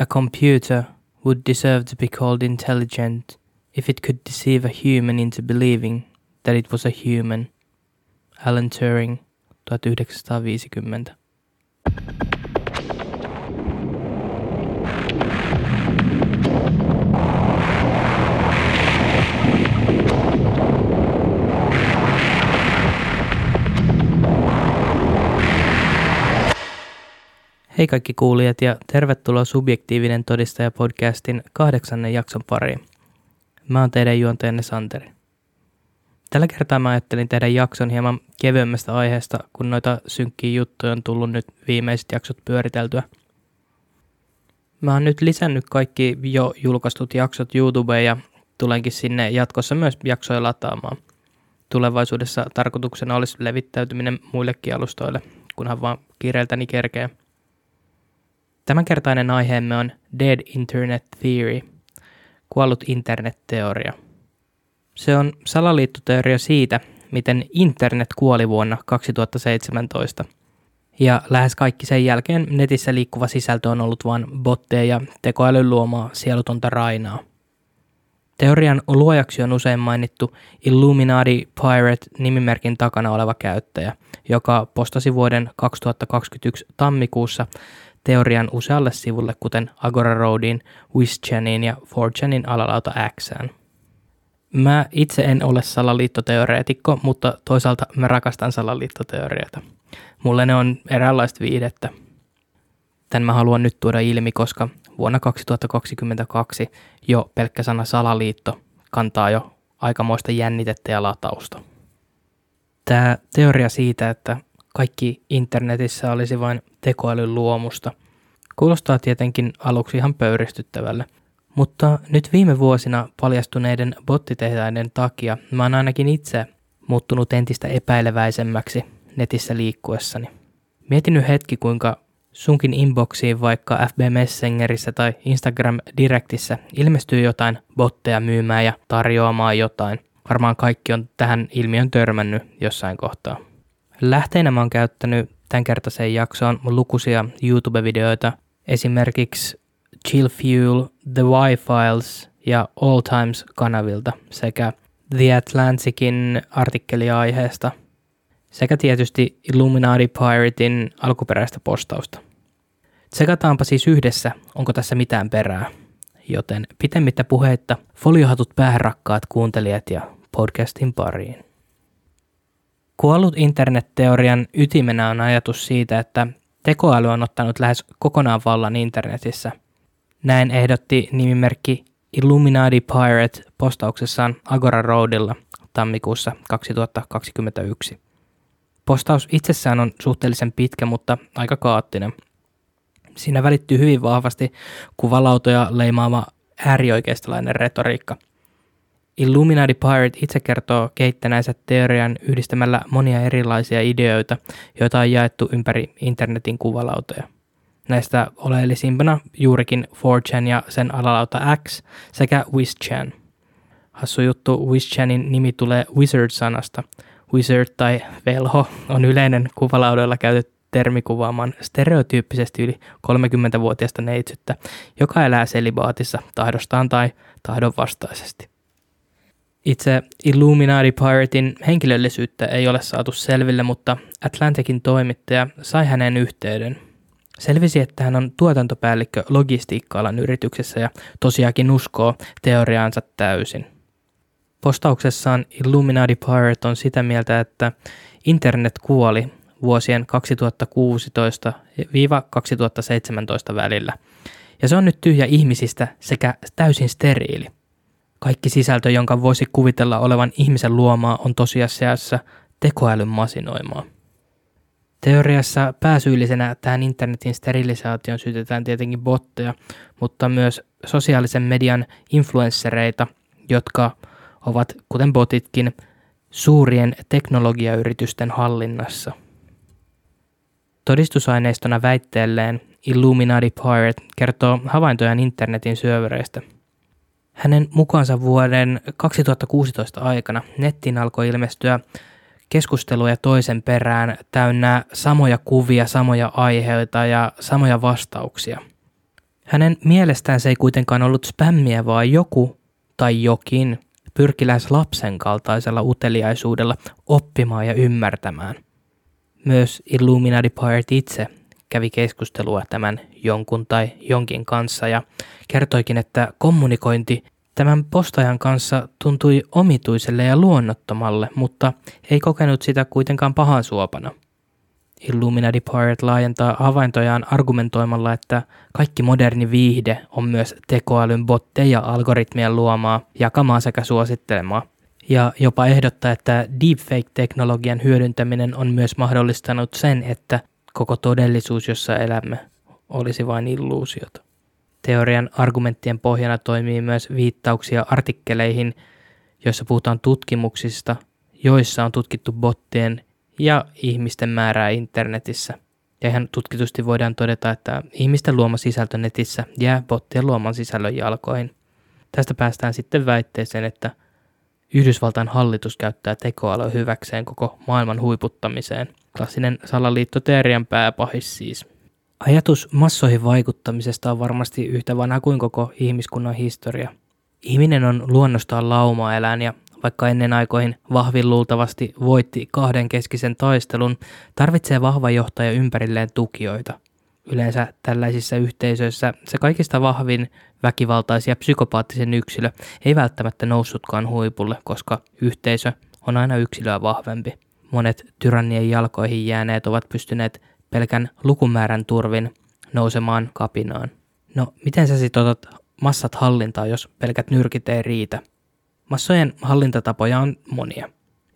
A computer would deserve to be called intelligent if it could deceive a human into believing that it was a human. Alan Turing, 1950. Hei kaikki kuulijat ja tervetuloa Subjektiivinen Todistaja podcastin 8. jakson pariin. Mä oon teidän juontajanne Santeri. Tällä kertaa mä ajattelin tehdä jakson hieman kevyemmästä aiheesta, kun noita synkkiä juttuja on tullut nyt viimeiset jaksot pyöriteltyä. Mä oon nyt lisännyt kaikki jo julkaistut jaksot YouTubeen ja tulenkin sinne jatkossa myös jaksoja lataamaan. Tulevaisuudessa tarkoituksena olisi levittäytyminen muillekin alustoille, kunhan vaan kiireeltäni kerkeä. Tämänkertainen aiheemme on Dead Internet Theory, kuollut internetteoria. Se on salaliittoteoria siitä, miten internet kuoli vuonna 2017. Ja lähes kaikki sen jälkeen netissä liikkuva sisältö on ollut vain botteja ja tekoälyn luomaa sielutonta rainaa. Teorian luojaksi on usein mainittu Illuminati Pirate-nimimerkin takana oleva käyttäjä, joka postasi vuoden 2021 tammikuussa teorian usealle sivulle, kuten Agora Roadiin, Wischaniin ja 4chanin alalauta Xään. Mä itse en ole salaliittoteoreetikko, mutta toisaalta mä rakastan salaliittoteorioita. Mulle ne on eräänlaista viihdettä. Tän mä haluan nyt tuoda ilmi, koska vuonna 2022 jo pelkkä sana salaliitto kantaa jo aikamoista jännitettä ja latausta. Tää teoria siitä, että kaikki internetissä olisi vain tekoälyn luomusta, kuulostaa tietenkin aluksi ihan pöyristyttävälle. Mutta nyt viime vuosina paljastuneiden bottitehtaiden takia mä oon ainakin itse muuttunut entistä epäileväisemmäksi netissä liikkuessani. Mietin nyt hetki, kuinka sunkin inboxiin vaikka FB Messengerissä tai Instagram Directissä ilmestyy jotain botteja myymään ja tarjoamaan jotain. Varmaan kaikki on tähän ilmiön törmännyt jossain kohtaa. Lähteinä mä oon käyttänyt tämänkertaiseen jaksoon lukuisia YouTube-videoita, esimerkiksi Chill Fuel, The Y-Files ja All Times-kanavilta sekä The Atlanticin artikkelia aiheesta sekä tietysti Illuminati Piratein alkuperäistä postausta. Tsekataanpa siis yhdessä, onko tässä mitään perää. Joten pitemmittä puheitta, foliohatut päähän rakkaat kuuntelijat ja podcastin pariin. Kuollut internetteorian ytimenä on ajatus siitä, että tekoäly on ottanut lähes kokonaan vallan internetissä. Näin ehdotti nimimerkki Illuminati Pirate postauksessaan Agora Roadilla tammikuussa 2021. Postaus itsessään on suhteellisen pitkä, mutta aika kaoottinen. Siinä välittyy hyvin vahvasti kuvalautoja leimaava äärioikeistolainen retoriikka. Illuminati Pirate itse kertoo kehittäneensä teorian yhdistämällä monia erilaisia ideoita, joita on jaettu ympäri internetin kuvalautoja. Näistä oleellisimpana juurikin 4chan ja sen alalauta X sekä Wischan. Hassu juttu, Wischanin nimi tulee wizard-sanasta. Wizard tai velho on yleinen kuvalaudoilla käytetty termi kuvaamaan stereotyyppisesti yli 30-vuotiaista neitsyttä, joka elää selibaatissa tahdostaan tai tahdonvastaisesti. Itse Illuminati Piratein henkilöllisyyttä ei ole saatu selville, mutta Atlanticin toimittaja sai hänen yhteyden. Selvisi, että hän on tuotantopäällikkö logistiikka-alan yrityksessä ja tosiaankin uskoo teoriaansa täysin. Postauksessaan Illuminati Pirate on sitä mieltä, että internet kuoli vuosien 2016–2017 välillä, ja se on nyt tyhjä ihmisistä sekä täysin steriili. Kaikki sisältö, jonka voisi kuvitella olevan ihmisen luomaa, on tosiasiassa tekoälyn masinoimaa. Teoriassa pääsyyllisenä tähän internetin sterilisaation syytetään tietenkin botteja, mutta myös sosiaalisen median influenssereita, jotka ovat, kuten botitkin, suurien teknologiayritysten hallinnassa. Todistusaineistona väitteelleen Illuminati Pirate kertoo havaintojaan internetin syövereistä. Hänen mukaansa vuoden 2016 aikana nettiin alkoi ilmestyä keskusteluja toisen perään täynnä samoja kuvia, samoja aiheita ja samoja vastauksia. Hänen mielestään se ei kuitenkaan ollut spämmiä, vaan joku tai jokin pyrki lähes lapsen kaltaisella uteliaisuudella oppimaan ja ymmärtämään. Myös Illuminati Pirate itse kävi keskustelua tämän jonkun tai jonkin kanssa ja kertoikin, että kommunikointi tämän postajan kanssa tuntui omituiselle ja luonnottomalle, mutta ei kokenut sitä kuitenkaan pahan suopana. Illuminati Pirate laajentaa havaintojaan argumentoimalla, että kaikki moderni viihde on myös tekoälyn botteja algoritmien luomaa, jakamaa sekä suosittelemaa. Ja jopa ehdottaa, että deepfake-teknologian hyödyntäminen on myös mahdollistanut sen, että koko todellisuus, jossa elämme, olisi vain illuusiota. Teorian argumenttien pohjana toimii myös viittauksia artikkeleihin, joissa puhutaan tutkimuksista, joissa on tutkittu bottien ja ihmisten määrää internetissä. Ja ihan tutkitusti voidaan todeta, että ihmisten luoma sisältö netissä jää bottien luoman sisällön jalkoihin. Tästä päästään sitten väitteeseen, että Yhdysvaltain hallitus käyttää tekoälyä hyväkseen koko maailman huiputtamiseen. Klassinen salaliittoteorian pääpahis siis. Ajatus massoihin vaikuttamisesta on varmasti yhtä vanha kuin koko ihmiskunnan historia. Ihminen on luonnostaan lauma-eläin ja vaikka ennen aikoihin vahvin luultavasti voitti kahdenkeskisen taistelun, tarvitsee vahva johtaja ympärilleen tukijoita. Yleensä tällaisissa yhteisöissä se kaikista vahvin, väkivaltaisia ja psykopaattisen yksilö ei välttämättä noussutkaan huipulle, koska yhteisö on aina yksilöä vahvempi. Monet tyrannien jalkoihin jääneet ovat pystyneet pelkän lukumäärän turvin nousemaan kapinaan. No, miten sä sit otat massat hallintaan, jos pelkät nyrkit ei riitä? Massojen hallintatapoja on monia.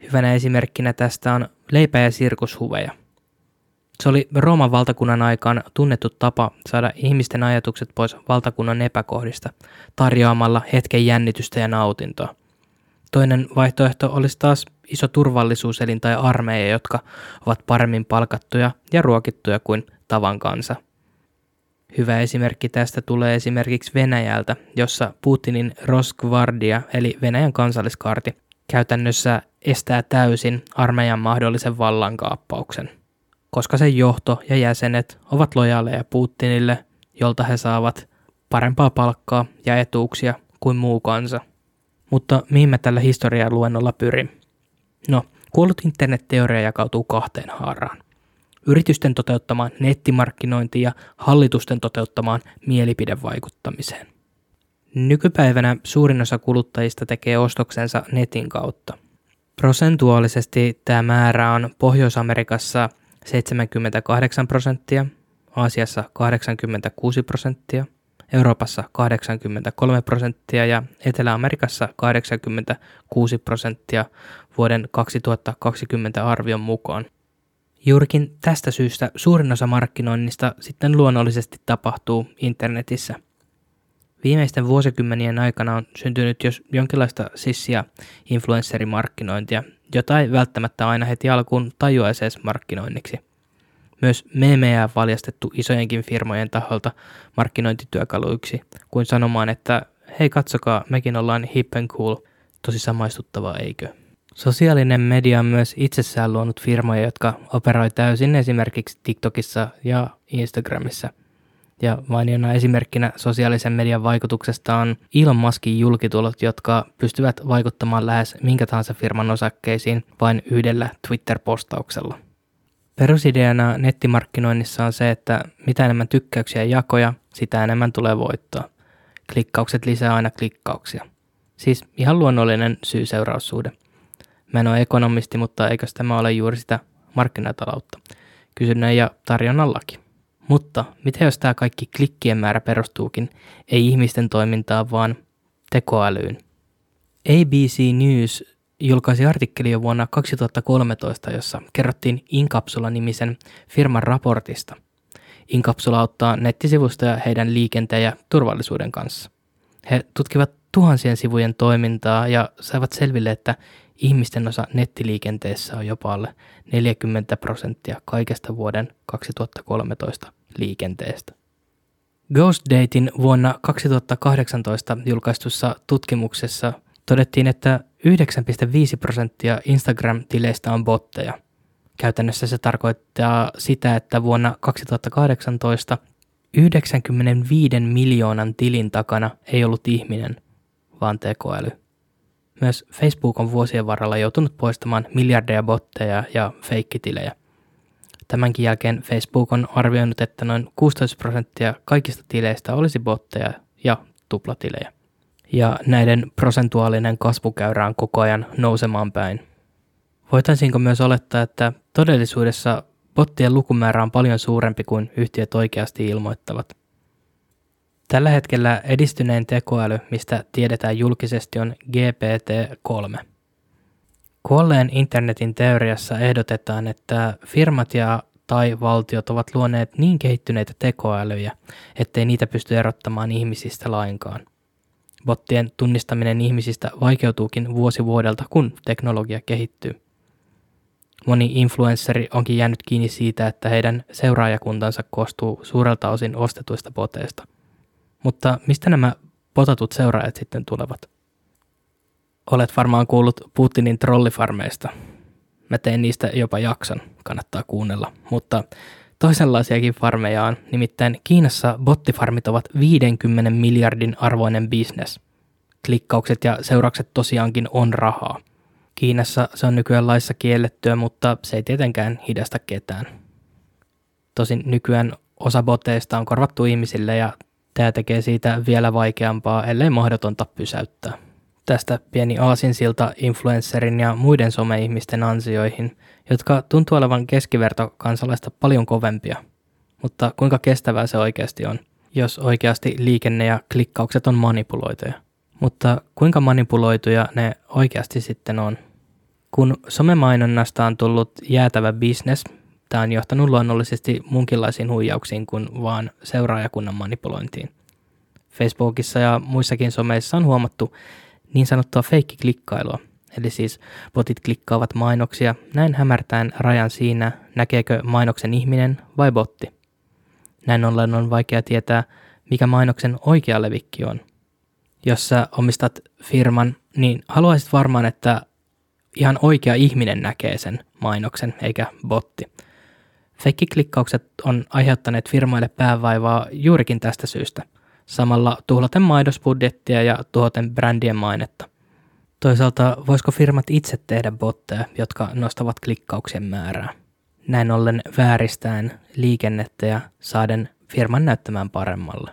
Hyvänä esimerkkinä tästä on leipä- ja sirkushuveja. Se oli Rooman valtakunnan aikaan tunnettu tapa saada ihmisten ajatukset pois valtakunnan epäkohdista, tarjoamalla hetken jännitystä ja nautintoa. Toinen vaihtoehto olisi taas iso turvallisuuselin tai armeija, jotka ovat paremmin palkattuja ja ruokittuja kuin tavan kansa. Hyvä esimerkki tästä tulee esimerkiksi Venäjältä, jossa Putinin Rosgvardia eli Venäjän kansalliskaarti käytännössä estää täysin armeijan mahdollisen vallankaappauksen, koska sen johto ja jäsenet ovat lojaaleja Putinille, jolta he saavat parempaa palkkaa ja etuuksia kuin muu kansa. Mutta mihin mä tällä historian luennolla pyrin? No, kuollut internetteoria jakautuu kahteen haaraan. Yritysten toteuttamaan nettimarkkinointiin ja hallitusten toteuttamaan mielipidevaikuttamiseen. Nykypäivänä suurin osa kuluttajista tekee ostoksensa netin kautta. Prosentuaalisesti tämä määrä on Pohjois-Amerikassa 78%, Aasiassa 86%, Euroopassa 83% ja Etelä-Amerikassa 86% vuoden 2020 arvion mukaan. Juurikin tästä syystä suurin osa markkinoinnista sitten luonnollisesti tapahtuu internetissä. Viimeisten vuosikymmenien aikana on syntynyt jos jonkinlaista sissiä influensserimarkkinointia, jota ei välttämättä aina heti alkuun tajua edes markkinoinniksi. Myös meemejä on valjastettu isojenkin firmojen taholta markkinointityökaluiksi, kuin sanomaan, että hei katsokaa, mekin ollaan hip and cool, tosi samaistuttavaa eikö? Sosiaalinen media on myös itsessään luonut firmoja, jotka operoi täysin esimerkiksi TikTokissa ja Instagramissa. Ja mainiona esimerkkinä sosiaalisen median vaikutuksesta on Elon Muskin julkitulot, jotka pystyvät vaikuttamaan lähes minkä tahansa firman osakkeisiin vain yhdellä Twitter-postauksella. Perusideana nettimarkkinoinnissa on se, että mitä enemmän tykkäyksiä ja jakoja, sitä enemmän tulee voittoa. Klikkaukset lisää aina klikkauksia. Siis ihan luonnollinen syy-seuraussuhde. Mä en ole ekonomisti, mutta eikös tämä ole juuri sitä markkinataloutta. Kysynnän ja tarjonnan laki. Mutta mitä jos tämä kaikki klikkien määrä perustuukin ei ihmisten toimintaan, vaan tekoälyyn? ABC News julkaisi artikkeli jo vuonna 2013, jossa kerrottiin Incapsula-nimisen firman raportista. Incapsula auttaa nettisivustoja heidän liikenteen ja turvallisuuden kanssa. He tutkivat tuhansien sivujen toimintaa ja saivat selville, että ihmisten osa nettiliikenteessä on jopa alle 40% kaikesta vuoden 2013 liikenteestä. Ghost Dating vuonna 2018 julkaistussa tutkimuksessa todettiin, että 9,5% Instagram-tileistä on botteja. Käytännössä se tarkoittaa sitä, että vuonna 2018 95 miljoonan tilin takana ei ollut ihminen, vaan tekoäly. Myös Facebook on vuosien varrella joutunut poistamaan miljardeja botteja ja feikkitilejä. Tämänkin jälkeen Facebook on arvioinut, että noin 16% kaikista tileistä olisi botteja ja tuplatilejä. Ja näiden prosentuaalinen kasvukäyrä on koko ajan nousemaan päin. Voitaisiinko myös olettaa, että todellisuudessa bottien lukumäärä on paljon suurempi kuin yhtiöt oikeasti ilmoittavat? Tällä hetkellä edistyneen tekoäly, mistä tiedetään julkisesti, on GPT-3. Kuolleen internetin teoriassa ehdotetaan, että firmat tai valtiot ovat luoneet niin kehittyneitä tekoälyjä, ettei niitä pysty erottamaan ihmisistä lainkaan. Bottien tunnistaminen ihmisistä vaikeutuukin vuosi vuodelta, kun teknologia kehittyy. Moni influenssari onkin jäänyt kiinni siitä, että heidän seuraajakuntansa koostuu suurelta osin ostetuista boteista. Mutta mistä nämä potatut seuraajat sitten tulevat? Olet varmaan kuullut Putinin trollifarmeista. Mä tein niistä jopa jakson, kannattaa kuunnella. Mutta toisenlaisiakin farmeja on, nimittäin Kiinassa bottifarmit ovat 50 miljardin arvoinen bisnes. Klikkaukset ja seuraukset tosiaankin on rahaa. Kiinassa se on nykyään laissa kiellettyä, mutta se ei tietenkään hidasta ketään. Tosin nykyään osa boteista on korvattu ihmisille ja tämä tekee siitä vielä vaikeampaa, ellei mahdotonta pysäyttää. Tästä pieni aasinsilta influensserin ja muiden some-ihmisten ansioihin, jotka tuntuu olevan keskiverto kansalaista paljon kovempia. Mutta kuinka kestävää se oikeasti on, jos oikeasti liikenne ja klikkaukset on manipuloituja? Mutta kuinka manipuloituja ne oikeasti sitten on? Kun somemainonnasta on tullut jäätävä bisnes, tämä on johtanut luonnollisesti muunkinlaisiin huijauksiin kuin vaan seuraajakunnan manipulointiin. Facebookissa ja muissakin someissa on huomattu niin sanottua feikkiklikkailua, eli siis botit klikkaavat mainoksia, näin hämärtäen rajan siinä, näkeekö mainoksen ihminen vai botti. Näin ollen on vaikea tietää, mikä mainoksen oikea levikki on. Jos sä omistat firman, niin haluaisit varmaan, että ihan oikea ihminen näkee sen mainoksen, eikä botti. Feikkiklikkaukset on aiheuttaneet firmoille päävaivaa juurikin tästä syystä, samalla tuhlaten maidosbudjettia ja tuhoten brändien mainetta. Toisaalta voisiko firmat itse tehdä botteja, jotka nostavat klikkauksien määrää? Näin ollen vääristäen liikennettä ja saaden firman näyttämään paremmalle.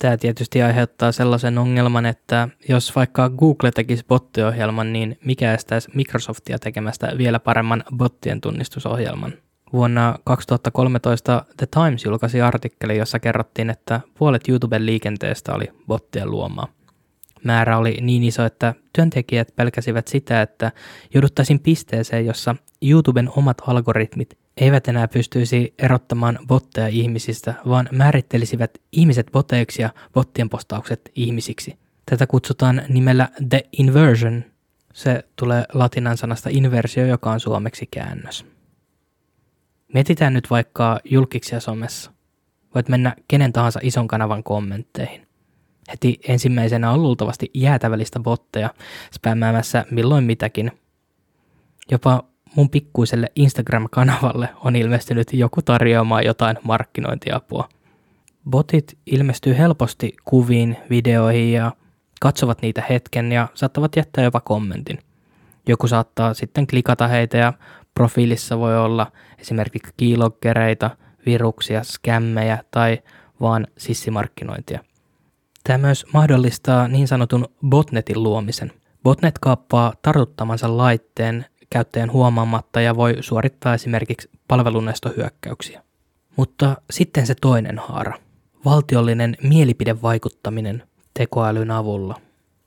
Tämä tietysti aiheuttaa sellaisen ongelman, että jos vaikka Google tekisi bottiohjelman, niin mikä estäisi Microsoftia tekemästä vielä paremman bottien tunnistusohjelman? Vuonna 2013 The Times julkaisi artikkeli, jossa kerrottiin, että puolet YouTuben liikenteestä oli bottien luomaa. Määrä oli niin iso, että työntekijät pelkäsivät sitä, että jouduttaisiin pisteeseen, jossa YouTuben omat algoritmit eivät enää pystyisi erottamaan botteja ihmisistä, vaan määrittelisivät ihmiset boteiksi ja bottien postaukset ihmisiksi. Tätä kutsutaan nimellä The Inversion. Se tulee latinan sanasta inversio, joka on suomeksi käännös. Mietitään nyt vaikka julkiksia somessa. Voit mennä kenen tahansa ison kanavan kommentteihin. Heti ensimmäisenä on luultavasti jäätävälistä botteja spämmäämässä milloin mitäkin. Jopa mun pikkuiselle Instagram-kanavalle on ilmestynyt joku tarjoamaan jotain markkinointiapua. Botit ilmestyy helposti kuviin, videoihin ja katsovat niitä hetken ja saattavat jättää jopa kommentin. Joku saattaa sitten klikata heitä ja profiilissa voi olla esimerkiksi kiilokkereita, viruksia, skämmejä tai vaan sissimarkkinointia. Tämä myös mahdollistaa niin sanotun botnetin luomisen. Botnet kaappaa tartuttamansa laitteen käyttäjän huomaamatta ja voi suorittaa esimerkiksi palvelunestohyökkäyksiä. Mutta sitten se toinen haara, valtiollinen mielipidevaikuttaminen tekoälyn avulla.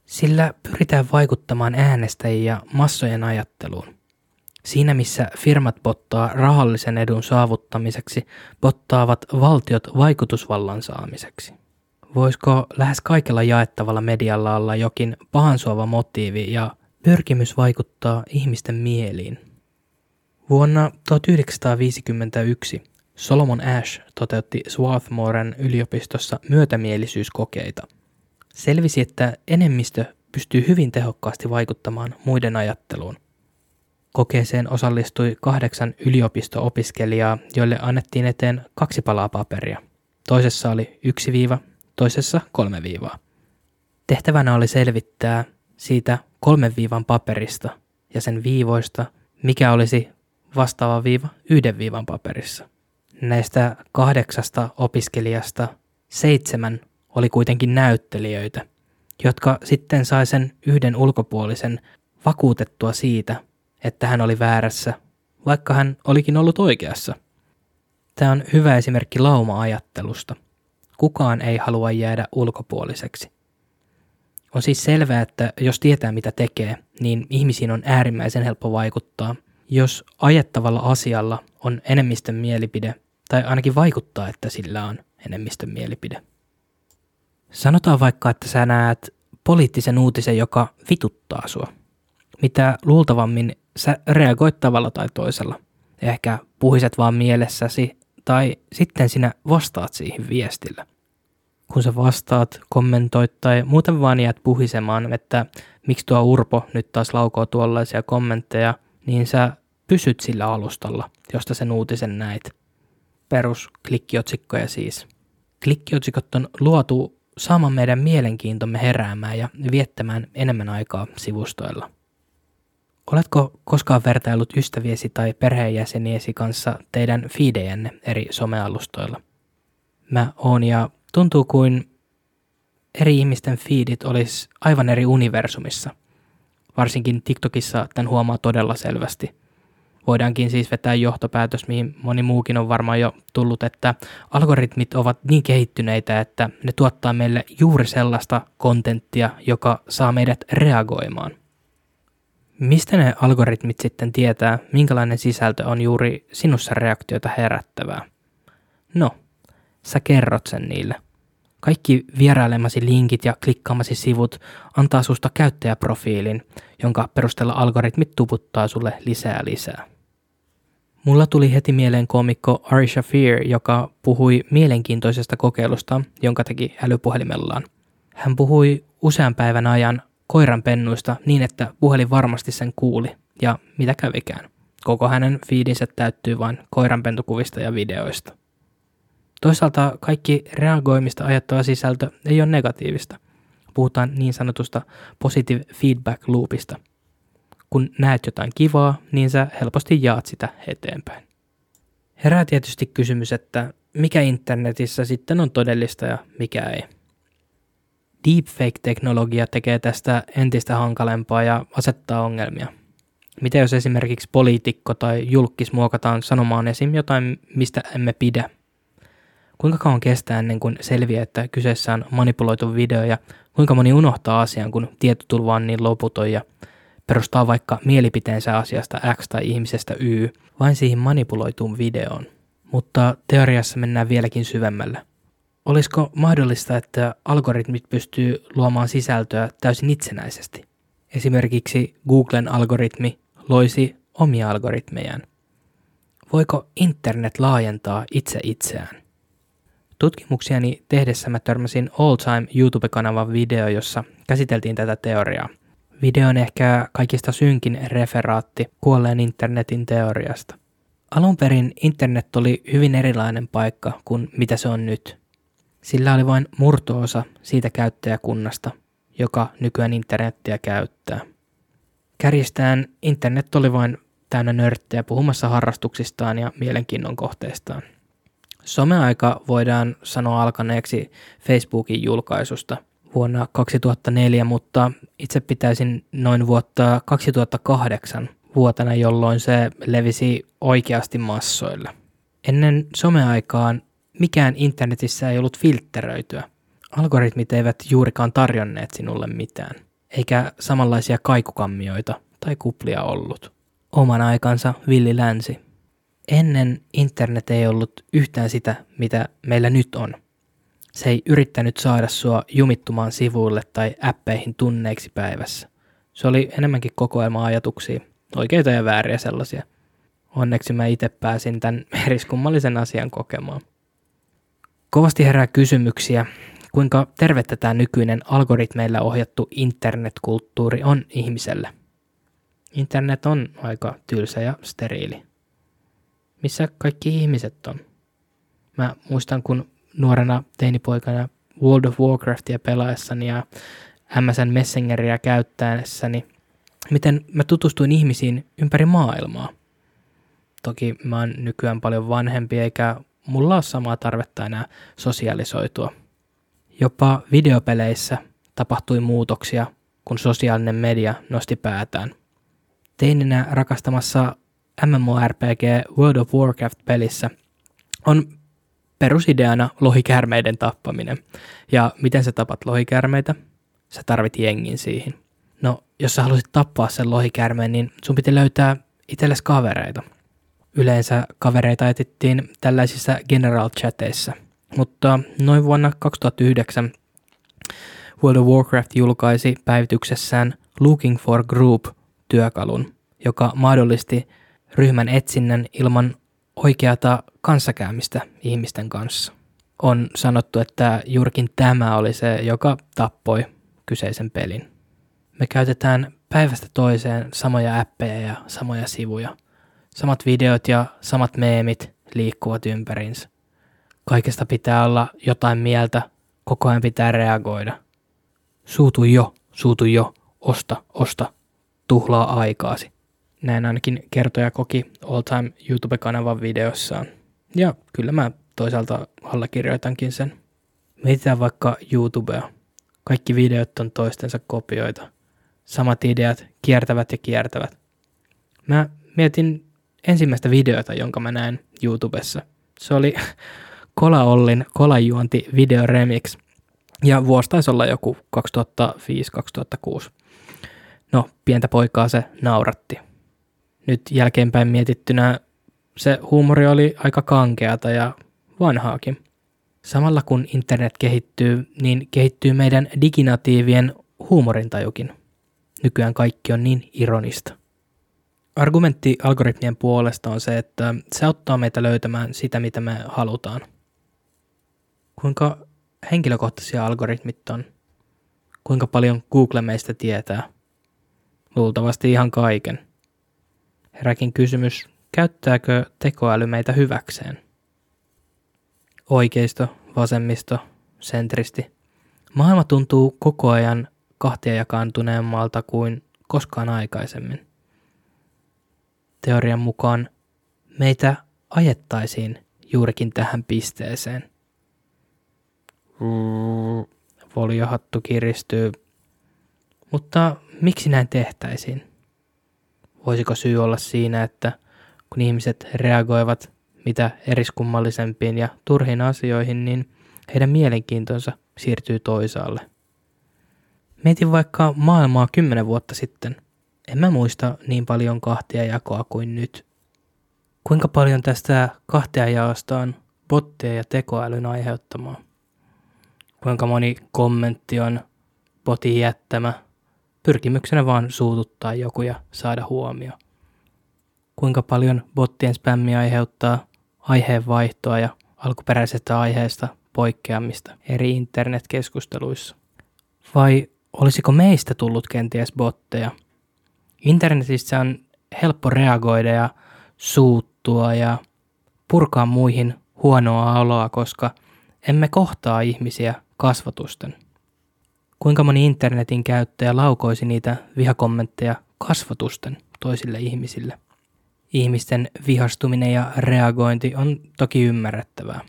Sillä pyritään vaikuttamaan äänestäjiä massojen ajatteluun. Siinä missä firmat bottaa rahallisen edun saavuttamiseksi, bottaavat valtiot vaikutusvallan saamiseksi. Voisiko lähes kaikella jaettavalla medialla olla jokin pahansuova motiivi ja pyrkimys vaikuttaa ihmisten mieliin? Vuonna 1951 Solomon Asch toteutti Swarthmoren yliopistossa myötämielisyyskokeita. Selvisi, että enemmistö pystyy hyvin tehokkaasti vaikuttamaan muiden ajatteluun. Kokeeseen osallistui 8 yliopisto-opiskelijaa, joille annettiin eteen 2 palaa paperia. toisessa oli 1 viiva, toisessa 3 viivaa. Tehtävänä oli selvittää siitä 3 viivan paperista ja sen viivoista, mikä olisi vastaava viiva 1 viivan paperissa. Näistä 8 opiskelijasta 7 oli kuitenkin näyttelijöitä, jotka sitten sai sen 1 ulkopuolisen vakuutettua siitä, että hän oli väärässä, vaikka hän olikin ollut oikeassa. Tämä on hyvä esimerkki lauma-ajattelusta. Kukaan ei halua jäädä ulkopuoliseksi. On siis selvää, että jos tietää mitä tekee, niin ihmisiin on äärimmäisen helppo vaikuttaa. Jos ajettavalla asialla on enemmistön mielipide, tai ainakin vaikuttaa, että sillä on enemmistön mielipide. Sanotaan vaikka, että sä näet poliittisen uutisen, joka vituttaa sua. Mitä luultavammin sä reagoit tavalla tai toisella. Ehkä puhiset vaan mielessäsi, tai sitten sinä vastaat siihen viestillä. Kun sä vastaat, kommentoit tai muuten vaan jäät puhisemaan, että miksi tuo Urpo nyt taas laukoo tuollaisia kommentteja, niin sä pysyt sillä alustalla, josta sen uutisen näit. Perus klikkiotsikkoja siis. Klikkiotsikot on luotu saamaan meidän mielenkiintomme heräämään ja viettämään enemmän aikaa sivustoilla. Oletko koskaan vertaillut ystäviesi tai perheenjäseniesi kanssa teidän feedejänne eri somealustoilla? Mä oon ja tuntuu kuin eri ihmisten feedit olisi aivan eri universumissa. Varsinkin TikTokissa tämän huomaa todella selvästi. Voidaankin siis vetää johtopäätös, mihin moni muukin on varmaan jo tullut, että algoritmit ovat niin kehittyneitä, että ne tuottaa meille juuri sellaista kontenttia, joka saa meidät reagoimaan. Mistä ne algoritmit sitten tietää, minkälainen sisältö on juuri sinussa reaktiota herättävää? No, sä kerrot sen niille. Kaikki vierailemasi linkit ja klikkaamasi sivut antaa susta käyttäjäprofiilin, jonka perusteella algoritmit tuputtaa sulle lisää. Mulla tuli heti mieleen koomikko Ari Shaffir, joka puhui mielenkiintoisesta kokeilusta, jonka teki älypuhelimellaan. Hän puhui usean päivän ajan koiranpennuista niin, että puhelin varmasti sen kuuli, ja mitä kävikään. Koko hänen feedinsä täyttyy vain koiranpentukuvista ja videoista. Toisaalta kaikki reagoimista ajattava sisältö ei ole negatiivista. Puhutaan niin sanotusta positive feedback loopista. Kun näet jotain kivaa, niin sä helposti jaat sitä eteenpäin. Herää tietysti kysymys, että mikä internetissä sitten on todellista ja mikä ei. Deepfake-teknologia tekee tästä entistä hankalempaa ja asettaa ongelmia. Mitä jos esimerkiksi poliitikko tai julkkis muokataan sanomaan esim. Jotain, mistä emme pidä? Kuinka kauan kestää ennen kuin selviää, että kyseessä on manipuloitu video ja kuinka moni unohtaa asian, kun tietotulva on niin loputon ja perustaa vaikka mielipiteensä asiasta X tai ihmisestä Y vain siihen manipuloituun videoon. Mutta teoriassa mennään vieläkin syvemmälle. Olisiko mahdollista, että algoritmit pystyy luomaan sisältöä täysin itsenäisesti? Esimerkiksi Googlen algoritmi loisi omia algoritmejaan. Voiko internet laajentaa itse itseään? Tutkimuksiani tehdessä mä törmäsin All Time YouTube-kanavan video, jossa käsiteltiin tätä teoriaa. Video on ehkä kaikista synkin referaatti kuolleen internetin teoriasta. Alun perin internet oli hyvin erilainen paikka kuin mitä se on nyt. Sillä oli vain murto-osa siitä käyttäjäkunnasta, joka nykyään internettiä käyttää. Kärjistään internet oli vain täynnä nörttejä puhumassa harrastuksistaan ja mielenkiinnon kohteistaan. Someaika voidaan sanoa alkaneeksi Facebookin julkaisusta vuonna 2004, mutta itse pitäisin noin vuotta 2008 vuotena, jolloin se levisi oikeasti massoille. Ennen someaikaan mikään internetissä ei ollut filtteröityä. Algoritmit eivät juurikaan tarjonneet sinulle mitään, eikä samanlaisia kaikukammioita tai kuplia ollut. Oman aikansa villi länsi. Ennen internet ei ollut yhtään sitä, mitä meillä nyt on. Se ei yrittänyt saada sua jumittumaan sivuille tai appeihin tunneiksi päivässä. Se oli enemmänkin kokoelma ajatuksia, oikeita ja vääriä sellaisia. Onneksi mä itse pääsin tämän eriskummallisen asian kokemaan. Kovasti herää kysymyksiä, kuinka tervettä tämä nykyinen algoritmeilla ohjattu internetkulttuuri on ihmiselle. Internet on aika tylsä ja steriili. Missä kaikki ihmiset on? Mä muistan, kun nuorena teinipoikana World of Warcraftia pelaessani ja MSN Messengeriä käyttäessäni, miten mä tutustuin ihmisiin ympäri maailmaa. Toki mä oon nykyään paljon vanhempi, eikä mulla ole samaa tarvetta enää sosialisoitua. Jopa videopeleissä tapahtui muutoksia, kun sosiaalinen media nosti päätään. Teininä rakastamassa MMORPG World of Warcraft-pelissä on perusideana lohikäärmeiden tappaminen. Ja miten sä tapat lohikäärmeitä? Sä tarvit jengin siihen. No, jos sä halusit tappaa sen lohikäärmeen, niin sun piti löytää itsellesi kavereita. Yleensä kavereita etsittiin tällaisissa general chateissa. Mutta noin vuonna 2009 World of Warcraft julkaisi päivityksessään Looking for Group-työkalun, joka mahdollisti ryhmän etsinnän ilman oikeata kanssakäymistä ihmisten kanssa. On sanottu, että juurikin tämä oli se, joka tappoi kyseisen pelin. Me käytetään päivästä toiseen samoja appeja ja samoja sivuja. Samat videot ja samat meemit liikkuvat ympäriinsä. Kaikesta pitää olla jotain mieltä, koko ajan pitää reagoida. Suutu jo, osta, tuhlaa aikaasi. Näin ainakin kertoja koki All Time YouTube-kanavan videossaan. Ja kyllä mä toisaalta allekirjoitankin sen. Mietitään vaikka YouTubea. Kaikki videot on toistensa kopioita. Samat ideat kiertävät ja kiertävät. Mä mietin ensimmäistä videota, jonka mä näin YouTubessa. Se oli Kola Ollin Kolajuonti Video Remix. Ja vuosi taisi olla joku 2005-2006. No, pientä poikaa se nauratti. Nyt jälkeenpäin mietittynä se huumori oli aika kankeata ja vanhaakin. Samalla kun internet kehittyy, niin kehittyy meidän diginatiivien huumorintajukin. Nykyään kaikki on niin ironista. Argumentti algoritmien puolesta on se, että se auttaa meitä löytämään sitä, mitä me halutaan. Kuinka henkilökohtaisia algoritmit on? Kuinka paljon Google meistä tietää? Luultavasti ihan kaiken. Heräkin kysymys, käyttääkö tekoäly meitä hyväkseen? Oikeisto, vasemmisto, sentristi. Maailma tuntuu koko ajan kahtia jakaantuneemmalta kuin koskaan aikaisemmin. Teorian mukaan meitä ajettaisiin juurikin tähän pisteeseen. Foliohattu kiristyy. Mutta miksi näin tehtäisiin? Voisiko syy olla siinä, että kun ihmiset reagoivat mitä eriskummallisempiin ja turhiin asioihin, niin heidän mielenkiintonsa siirtyy toisaalle. Mietin vaikka maailmaa 10 vuotta sitten. En mä muista niin paljon kahtia jakoa kuin nyt. Kuinka paljon tästä kahtia jaosta on bottien ja tekoälyn aiheuttamaa? Kuinka moni kommentti on botin jättämä? Pyrkimyksenä vaan suututtaa joku ja saada huomio. Kuinka paljon bottien spämmi aiheuttaa aiheenvaihtoa ja alkuperäisestä aiheesta poikkeamista eri internetkeskusteluissa? Vai olisiko meistä tullut kenties botteja? Internetissä on helppo reagoida ja suuttua ja purkaa muihin huonoa oloa, koska emme kohtaa ihmisiä kasvotusten. Kuinka moni internetin käyttäjä laukoisi niitä vihakommentteja kasvotusten toisille ihmisille? Ihmisten vihastuminen ja reagointi on toki ymmärrettävää.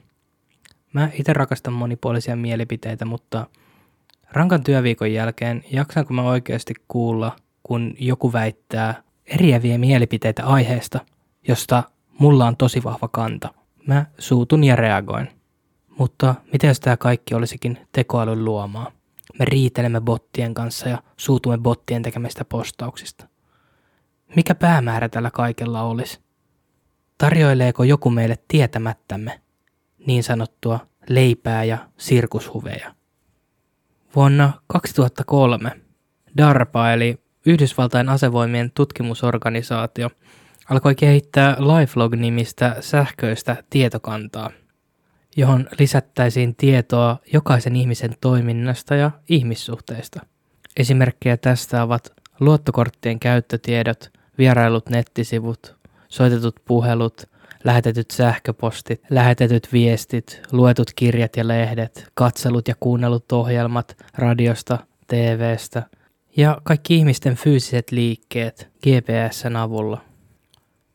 Mä itse rakastan monipuolisia mielipiteitä, mutta rankan työviikon jälkeen jaksanko mä oikeasti kuulla, kun joku väittää eriäviä mielipiteitä aiheesta, josta mulla on tosi vahva kanta. Mä suutun ja reagoin. Mutta miten jos tämä kaikki olisikin tekoälyn luomaa? Me riitelemme bottien kanssa ja suutumme bottien tekemistä postauksista. Mikä päämäärä tällä kaikella olisi? Tarjoileeko joku meille tietämättämme niin sanottua leipää ja sirkushuveja? Vuonna 2003 Darpa eli Yhdysvaltain asevoimien tutkimusorganisaatio alkoi kehittää LifeLog-nimistä sähköistä tietokantaa, johon lisättäisiin tietoa jokaisen ihmisen toiminnasta ja ihmissuhteista. Esimerkkejä tästä ovat luottokorttien käyttötiedot, vierailut nettisivut, soitetut puhelut, lähetetyt sähköpostit, lähetetyt viestit, luetut kirjat ja lehdet, katselut ja kuunnellut ohjelmat radiosta, TVstä ja kaikki ihmisten fyysiset liikkeet GPS:n avulla.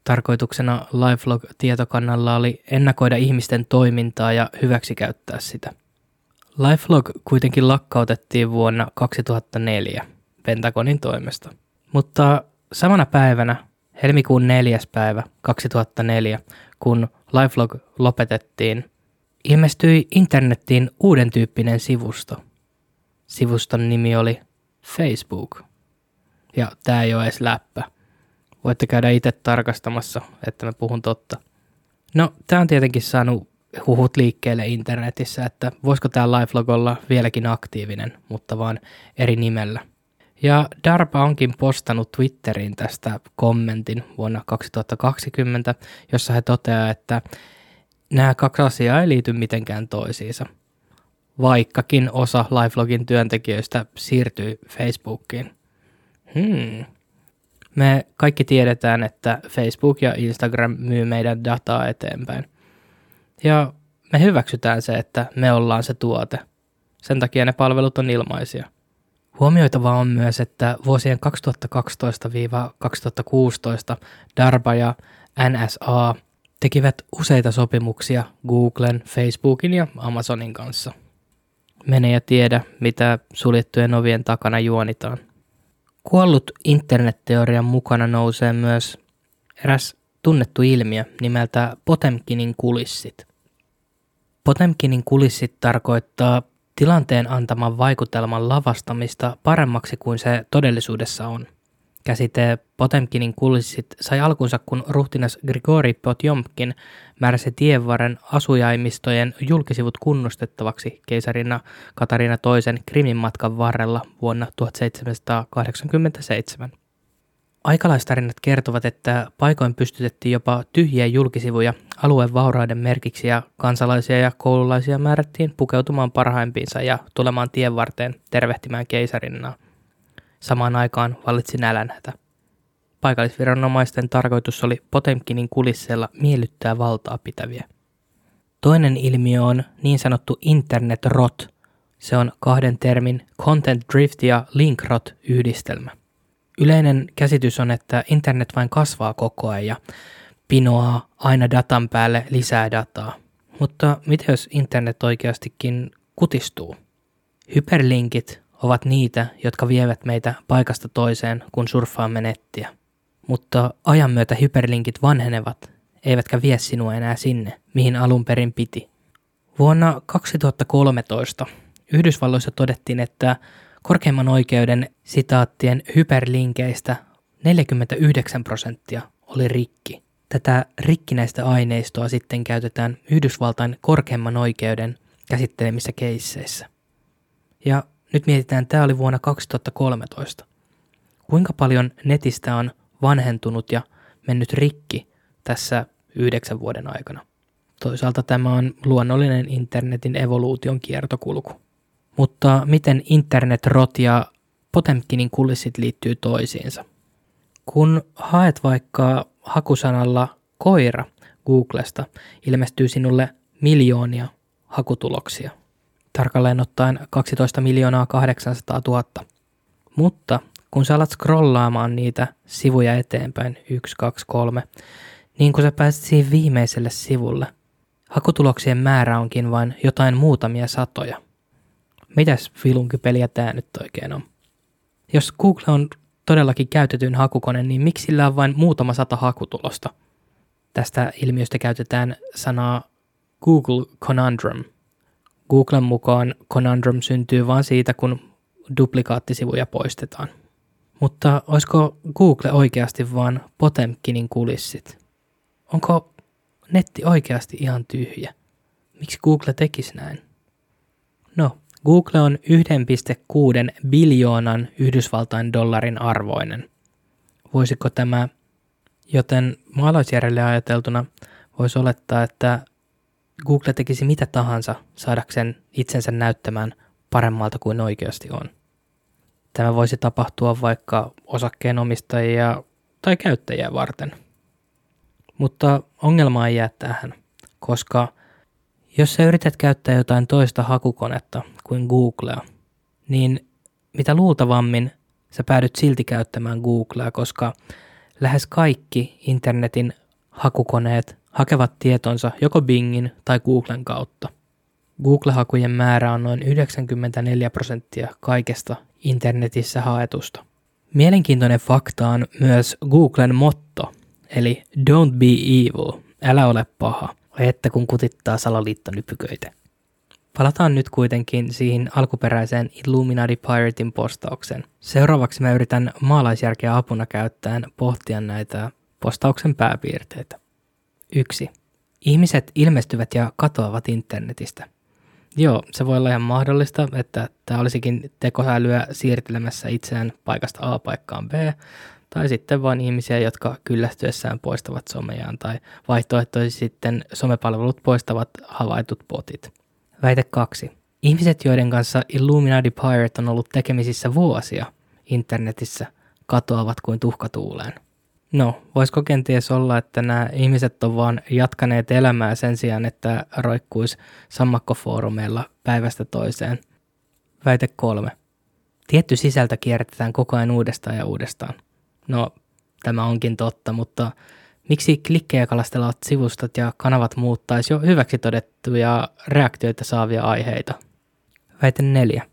Tarkoituksena LifeLog-tietokannalla oli ennakoida ihmisten toimintaa ja hyväksikäyttää sitä. LifeLog kuitenkin lakkautettiin vuonna 2004 Pentagonin toimesta, mutta samana päivänä, helmikuun 4. päivä 2004, kun LifeLog lopetettiin, ilmestyi internettiin uuden tyyppinen sivusto. Sivuston nimi oli Facebook. Ja tää ei ole edes läppä. Voitte käydä itse tarkastamassa, että mä puhun totta. No, tää on tietenkin saanut huhut liikkeelle internetissä, että voisiko tää LifeLog olla vieläkin aktiivinen, mutta vaan eri nimellä. Ja Darpa onkin postannut Twitteriin tästä kommentin vuonna 2020, jossa he toteaa, että nämä kaksi asiaa ei liity mitenkään toisiinsa, vaikkakin osa LifeLogin työntekijöistä siirtyy Facebookiin. Me kaikki tiedetään, että Facebook ja Instagram myy meidän dataa eteenpäin. Ja me hyväksytään se, että me ollaan se tuote. Sen takia ne palvelut on ilmaisia. Huomioitavaa on myös, että vuosien 2012-2016 DARPA ja NSA tekivät useita sopimuksia Googlen, Facebookin ja Amazonin kanssa. Mene ja tiedä, mitä suljettujen ovien takana juonitaan. Kuollut internetteorian mukana nousee myös eräs tunnettu ilmiö nimeltä Potemkinin kulissit. Potemkinin kulissit tarkoittaa tilanteen antaman vaikutelman lavastamista paremmaksi kuin se todellisuudessa on. Käsite Potemkinin kulissit sai alkunsa, kun ruhtinas Grigori Potjomkin määräsi tienvarren asujaimistojen julkisivut kunnostettavaksi keisarina Katarina II Krimin matkan varrella vuonna 1787. Aikalaistarinat kertovat, että paikoin pystytettiin jopa tyhjiä julkisivuja alueen vauraiden merkiksi ja kansalaisia ja koululaisia määrättiin pukeutumaan parhaimpiinsa ja tulemaan tienvarteen tervehtimään keisarinnaa. Samaan aikaan vallitsi nälänhätä. Paikallisviranomaisten tarkoitus oli Potemkinin kulisseilla miellyttää valtaa pitäviä. Toinen ilmiö on niin sanottu internet-rot. Se on kahden termin content drift ja link rot yhdistelmä. Yleinen käsitys on, että internet vain kasvaa koko ajan ja pinoaa aina datan päälle lisää dataa. Mutta mitä jos internet oikeastikin kutistuu? Hyperlinkit ovat niitä, jotka vievät meitä paikasta toiseen, kun surffaamme nettiä. Mutta ajan myötä hyperlinkit vanhenevat, eivätkä vie sinua enää sinne, mihin alun perin piti. Vuonna 2013 Yhdysvalloissa todettiin, että korkeimman oikeuden sitaattien hyperlinkeistä 49% oli rikki. Tätä rikkinäistä aineistoa sitten käytetään Yhdysvaltain korkeimman oikeuden käsittelemissä keisseissä. Ja nyt mietitään, tämä oli vuonna 2013. Kuinka paljon netistä on vanhentunut ja mennyt rikki tässä 9 vuoden aikana? Toisaalta tämä on luonnollinen internetin evoluution kiertokulku. Mutta miten internet-rot ja Potemkinin kulissit liittyy toisiinsa? Kun haet vaikka hakusanalla koira Googlesta, ilmestyy sinulle miljoonia hakutuloksia. Tarkalleen ottaen 12 800 000. Mutta kun sä alat scrollaamaan niitä sivuja eteenpäin, 1, 2, 3, niin kun sä pääset siihen viimeiselle sivulle, hakutuloksien määrä onkin vain jotain muutamia satoja. Mitäs filunkypeliä tää nyt oikein on? Jos Google on todellakin käytetyn hakukone, niin miksi sillä on vain muutama sata hakutulosta? Tästä ilmiöstä käytetään sanaa Google Conundrum. Googlen mukaan Conundrum syntyy vain siitä, kun duplikaattisivuja poistetaan. Mutta olisiko Google oikeasti vaan Potemkinin kulissit? Onko netti oikeasti ihan tyhjä? Miksi Google tekisi näin? No, Google on 1,6 biljoonan Yhdysvaltain dollarin arvoinen. Voisiko tämä, joten maalaisjärjelle ajateltuna voisi olettaa, että Google tekisi mitä tahansa saadakseen itsensä näyttämään paremmalta kuin oikeasti on. Tämä voisi tapahtua vaikka osakkeenomistajia tai käyttäjiä varten. Mutta ongelma ei jää tähän, koska jos sä yrität käyttää jotain toista hakukonetta kuin Googlea, niin mitä luultavammin sä päädyt silti käyttämään Googlea, koska lähes kaikki internetin hakukoneet hakevat tietonsa joko Bingin tai Googlen kautta. Google-hakujen määrä on noin 94% kaikesta internetissä haetusta. Mielenkiintoinen fakta on myös Googlen motto, eli don't be evil, älä ole paha, että kun kutittaa salaliittonypyköitä. Palataan nyt kuitenkin siihen alkuperäiseen Illuminati Piratein postaukseen. Seuraavaksi mä yritän maalaisjärkeä apuna käyttäen pohtia näitä postauksen pääpiirteitä. 1. Ihmiset ilmestyvät ja katoavat internetistä. Joo, se voi olla ihan mahdollista, että tämä olisikin tekoälyä siirtelemässä itseään paikasta A paikkaan B, tai sitten vain ihmisiä, jotka kyllästyessään poistavat somejaan, tai vaihtoehtoisesti sitten somepalvelut poistavat havaitut botit. Väite 2. Ihmiset, joiden kanssa Illuminati Pirate on ollut tekemisissä vuosia internetissä, katoavat kuin tuhkatuuleen. No, voisiko kenties olla, että nämä ihmiset on vaan jatkaneet elämää sen sijaan, että roikkuisi sammakkofoorumeilla päivästä toiseen. Väite 3. Tietty sisältö kierretään koko ajan uudestaan ja uudestaan. No, tämä onkin totta, mutta miksi klikkejä kalastelevat sivustot ja kanavat muuttaisi jo hyväksi todettuja reaktioita saavia aiheita? Väite 4.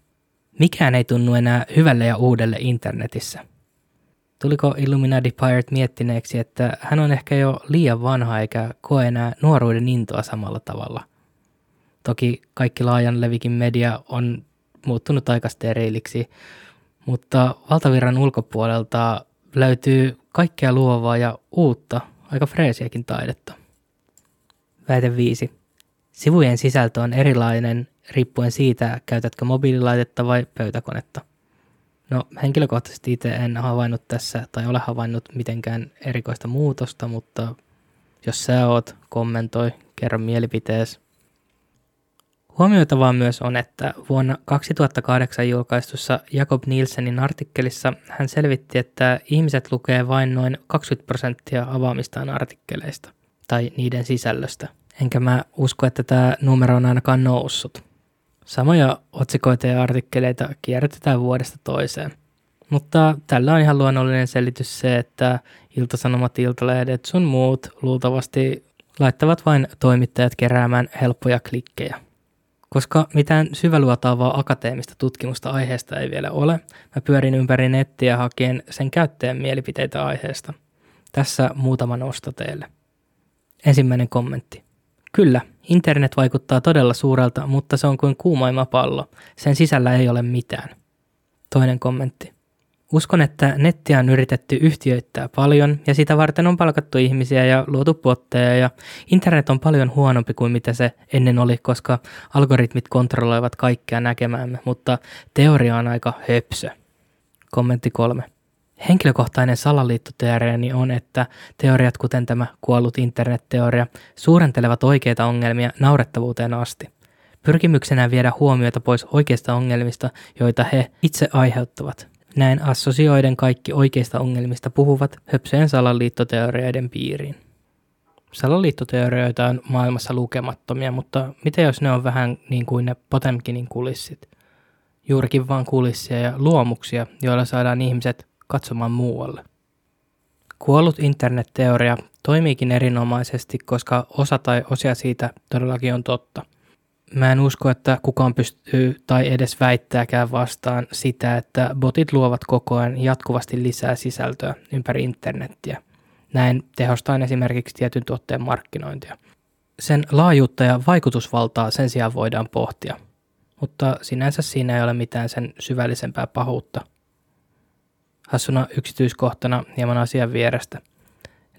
Mikään ei tunnu enää hyvälle ja uudelle internetissä. Tuliko Illuminati Pirate miettineeksi, että hän on ehkä jo liian vanha eikä koe enää nuoruuden intoa samalla tavalla? Toki kaikki laajan levikin media on muuttunut aika steriiliksi, mutta valtavirran ulkopuolelta löytyy kaikkea luovaa ja uutta, aika freesiäkin taidetta. Väite 5. Sivujen sisältö on erilainen riippuen siitä, käytätkö mobiililaitetta vai pöytäkonetta. No, henkilökohtaisesti itse en havainnut tässä tai ole havainnut mitenkään erikoista muutosta, mutta jos sä oot, kommentoi, kerro mielipiteesi. Huomioitavaa myös on, että vuonna 2008 julkaistussa Jakob Nielsenin artikkelissa hän selvitti, että ihmiset lukee vain noin 20% avaamistaan artikkeleista tai niiden sisällöstä. Enkä mä usko, että tämä numero on ainakaan noussut. Samoja otsikoita ja artikkeleita kierrätetään vuodesta toiseen. Mutta tällä on ihan luonnollinen selitys se, että Iltasanomat, Iltalehdet sun muut luultavasti laittavat vain toimittajat keräämään helppoja klikkejä. Koska mitään syväluotaavaa akateemista tutkimusta aiheesta ei vielä ole, mä pyörin ympäri nettiä hakien sen käyttäjän mielipiteitä aiheesta. Tässä muutama nosto teille. Ensimmäinen kommentti. Kyllä, internet vaikuttaa todella suurelta, mutta se on kuin kuuma ilmapallo. Sen sisällä ei ole mitään. Toinen kommentti. Uskon, että nettiä on yritetty yhtiöittää paljon ja sitä varten on palkattu ihmisiä ja luotu botteja ja internet on paljon huonompi kuin mitä se ennen oli, koska algoritmit kontrolloivat kaikkea näkemäämme, mutta teoria on aika höpsö. Kommentti 3. Henkilökohtainen salaliittoteoriani on, että teoriat kuten tämä kuollut internetteoria suurentelevat oikeita ongelmia naurettavuuteen asti. Pyrkimyksenä viedä huomiota pois oikeista ongelmista, joita he itse aiheuttavat. Näin assosioiden kaikki oikeista ongelmista puhuvat höpsöjen salaliittoteorioiden piiriin. Salaliittoteorioita on maailmassa lukemattomia, mutta mitä jos ne on vähän niin kuin ne Potemkinin kulissit? Juurikin vaan kulissia ja luomuksia, joilla saadaan ihmiset katsomaan muualle. Kuollut internetteoria toimiikin erinomaisesti, koska osa tai osia siitä todellakin on totta. Mä en usko, että kukaan pystyy tai edes väittääkään vastaan sitä, että botit luovat koko ajan jatkuvasti lisää sisältöä ympäri internettiä. Näin tehostaan esimerkiksi tietyn tuotteen markkinointia. Sen laajuutta ja vaikutusvaltaa sen sijaan voidaan pohtia, mutta sinänsä siinä ei ole mitään sen syvällisempää pahuutta. Hassuna yksityiskohtana hieman asian vierestä.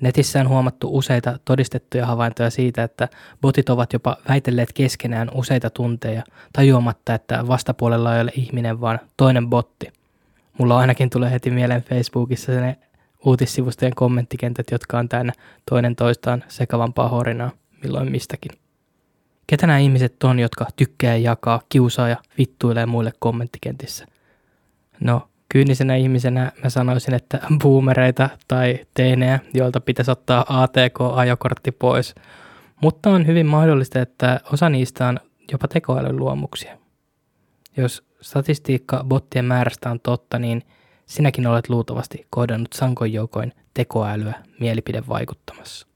Netissä on huomattu useita todistettuja havaintoja siitä, että botit ovat jopa väitelleet keskenään useita tunteja, tajuamatta, että vastapuolella ei ole ihminen, vaan toinen botti. Mulla ainakin tulee heti mieleen Facebookissa ne uutissivustojen kommenttikentät, jotka on täynnä toinen toistaan sekavampaa horinaa milloin mistäkin. Ketä nämä ihmiset on, jotka tykkää, jakaa, kiusaa ja vittuilee muille kommenttikentissä? No, kyynisenä ihmisenä mä sanoisin, että boomereita tai teinejä, joilta pitäisi ottaa ATK-ajokortti pois. Mutta on hyvin mahdollista, että osa niistä on jopa tekoälyn luomuksia. Jos statistiikka bottien määrästä on totta, niin sinäkin olet luultavasti kohdannut sankoin joukoin tekoälyä mielipidevaikuttamassa.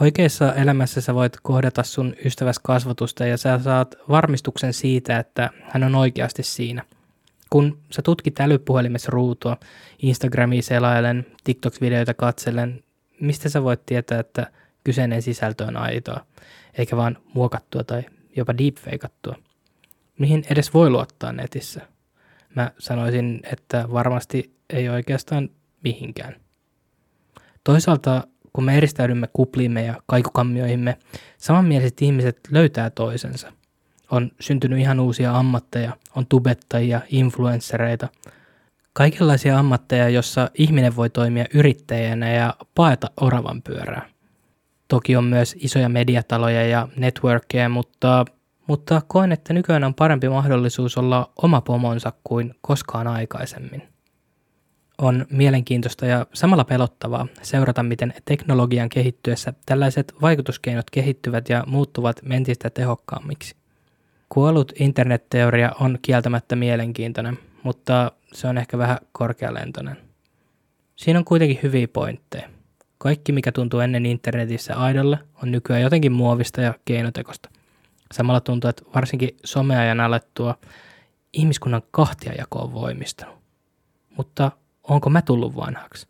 Oikeassa elämässä sä voit kohdata sun ystäväs kasvatusta ja sä saat varmistuksen siitä, että hän on oikeasti siinä. Kun sä tutkit älypuhelimessa ruutua, Instagramia selailen, TikTok-videoita katsellen, mistä sä voit tietää, että kyseinen sisältö on aitoa, eikä vaan muokattua tai jopa deepfakeattua? Mihin edes voi luottaa netissä? Mä sanoisin, että varmasti ei oikeastaan mihinkään. Toisaalta, kun me eristäydymme kupliimme ja kaikukammioihimme, samanmieliset ihmiset löytää toisensa. On syntynyt ihan uusia ammatteja, on tubettajia, influenssereita. Kaikenlaisia ammatteja, jossa ihminen voi toimia yrittäjänä ja paeta oravan pyörää. Toki on myös isoja mediataloja ja networkkeja, mutta koen, että nykyään on parempi mahdollisuus olla oma pomonsa kuin koskaan aikaisemmin. On mielenkiintoista ja samalla pelottavaa seurata, miten teknologian kehittyessä tällaiset vaikutuskeinot kehittyvät ja muuttuvat entistä tehokkaammiksi. Kuollut internetteoria on kieltämättä mielenkiintoinen, mutta se on ehkä vähän korkealentoinen. Siinä on kuitenkin hyviä pointteja. Kaikki, mikä tuntuu ennen internetissä aidolle, on nykyään jotenkin muovista ja keinotekosta. Samalla tuntuu, että varsinkin someajan alettua ihmiskunnan kahtiajako on voimistanut. Mutta onko mä tullut vanhaksi?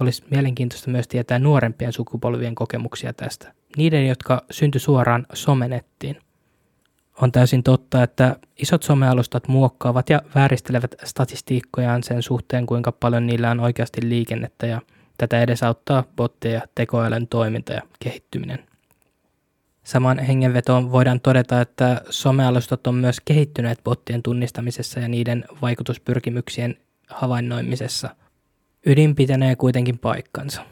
Olisi mielenkiintoista myös tietää nuorempien sukupolvien kokemuksia tästä. Niiden, jotka synty suoraan somenettiin. On täysin totta, että isot somealustat muokkaavat ja vääristelevät statistiikkojaan sen suhteen, kuinka paljon niillä on oikeasti liikennettä, ja tätä edesauttaa botteja ja tekoälyn toiminta ja kehittyminen. Saman hengenvetoon voidaan todeta, että somealustat on myös kehittyneet bottien tunnistamisessa ja niiden vaikutuspyrkimyksien havainnoimisessa. Ydin pitänee kuitenkin paikkansa.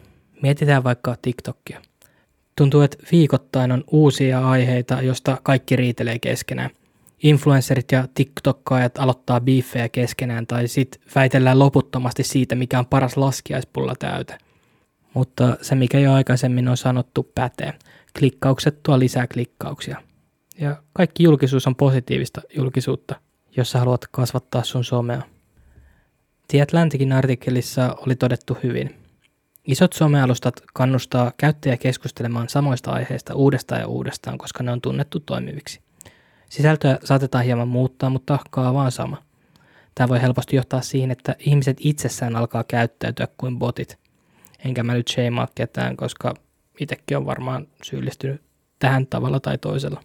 Mietitään vaikka TikTokia. Tuntuu, että viikoittain on uusia aiheita, josta kaikki riitelee keskenään. Influencerit ja TikTokkaajat aloittaa biiffejä keskenään tai sit väitellään loputtomasti siitä, mikä on paras laskiaispulla täytä. Mutta se, mikä jo aikaisemmin on sanottu, pätee. Klikkaukset tuo lisää klikkauksia. Ja kaikki julkisuus on positiivista julkisuutta, jos sä haluat kasvattaa sun somea. The Atlanticin artikkelissa oli todettu hyvin. Isot somealustat kannustaa käyttäjä keskustelemaan samoista aiheista uudestaan ja uudestaan, koska ne on tunnettu toimiviksi. Sisältöä saatetaan hieman muuttaa, mutta kaava on sama. Tämä voi helposti johtaa siihen, että ihmiset itsessään alkaa käyttäytyä kuin botit. Enkä mä nyt shameaa ketään, koska itsekin on varmaan syyllistynyt tähän tavalla tai toisella.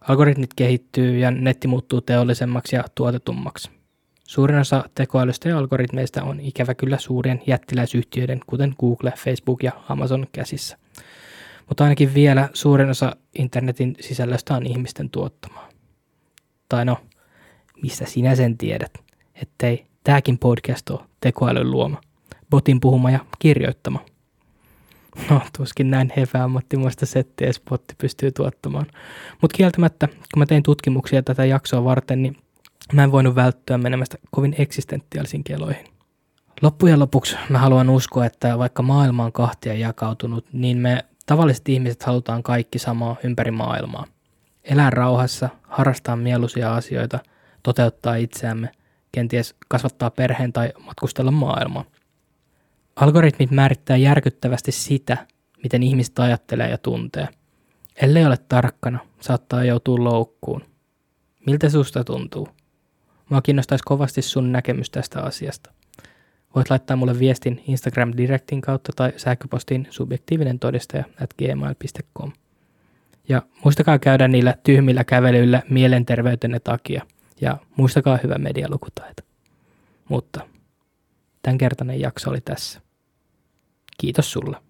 Algoritmit kehittyy ja netti muuttuu teollisemmaksi ja tuotetummaksi. Suurin osa tekoälystä ja algoritmeista on ikävä kyllä suurien jättiläisyhtiöiden, kuten Google, Facebook ja Amazon käsissä. Mutta ainakin vielä suurin osa internetin sisällöstä on ihmisten tuottamaa. Tai no, mistä sinä sen tiedät, ettei tääkin podcast ole tekoälyn luoma, botin puhuma ja kirjoittama. No, tuskin näin heväammattimaista settiä spotti pystyy tuottamaan. Mutta kieltämättä, kun mä tein tutkimuksia tätä jaksoa varten, niin mä en voinut välttyä menemästä kovin eksistentiaalisiin keloihin. Loppujen lopuksi mä haluan uskoa, että vaikka maailma on kahtia jakautunut, niin me tavalliset ihmiset halutaan kaikki samaa ympäri maailmaa. Elää rauhassa, harrastaa mieluisia asioita, toteuttaa itseämme, kenties kasvattaa perheen tai matkustella maailmaa. Algoritmit määrittää järkyttävästi sitä, miten ihmiset ajattelee ja tuntee. Ellei ole tarkkana, saattaa joutua loukkuun. Miltä susta tuntuu? Mua kiinnostaisi kovasti sun näkemys tästä asiasta. Voit laittaa mulle viestin Instagram Directin kautta tai sähköpostiin subjektiivinentodistaja@gmail.com. Ja muistakaa käydä niillä tyhmillä kävelyillä mielenterveytenne takia. Ja muistakaa hyvä medialukutaito. Mutta tämänkertainen jakso oli tässä. Kiitos sulle.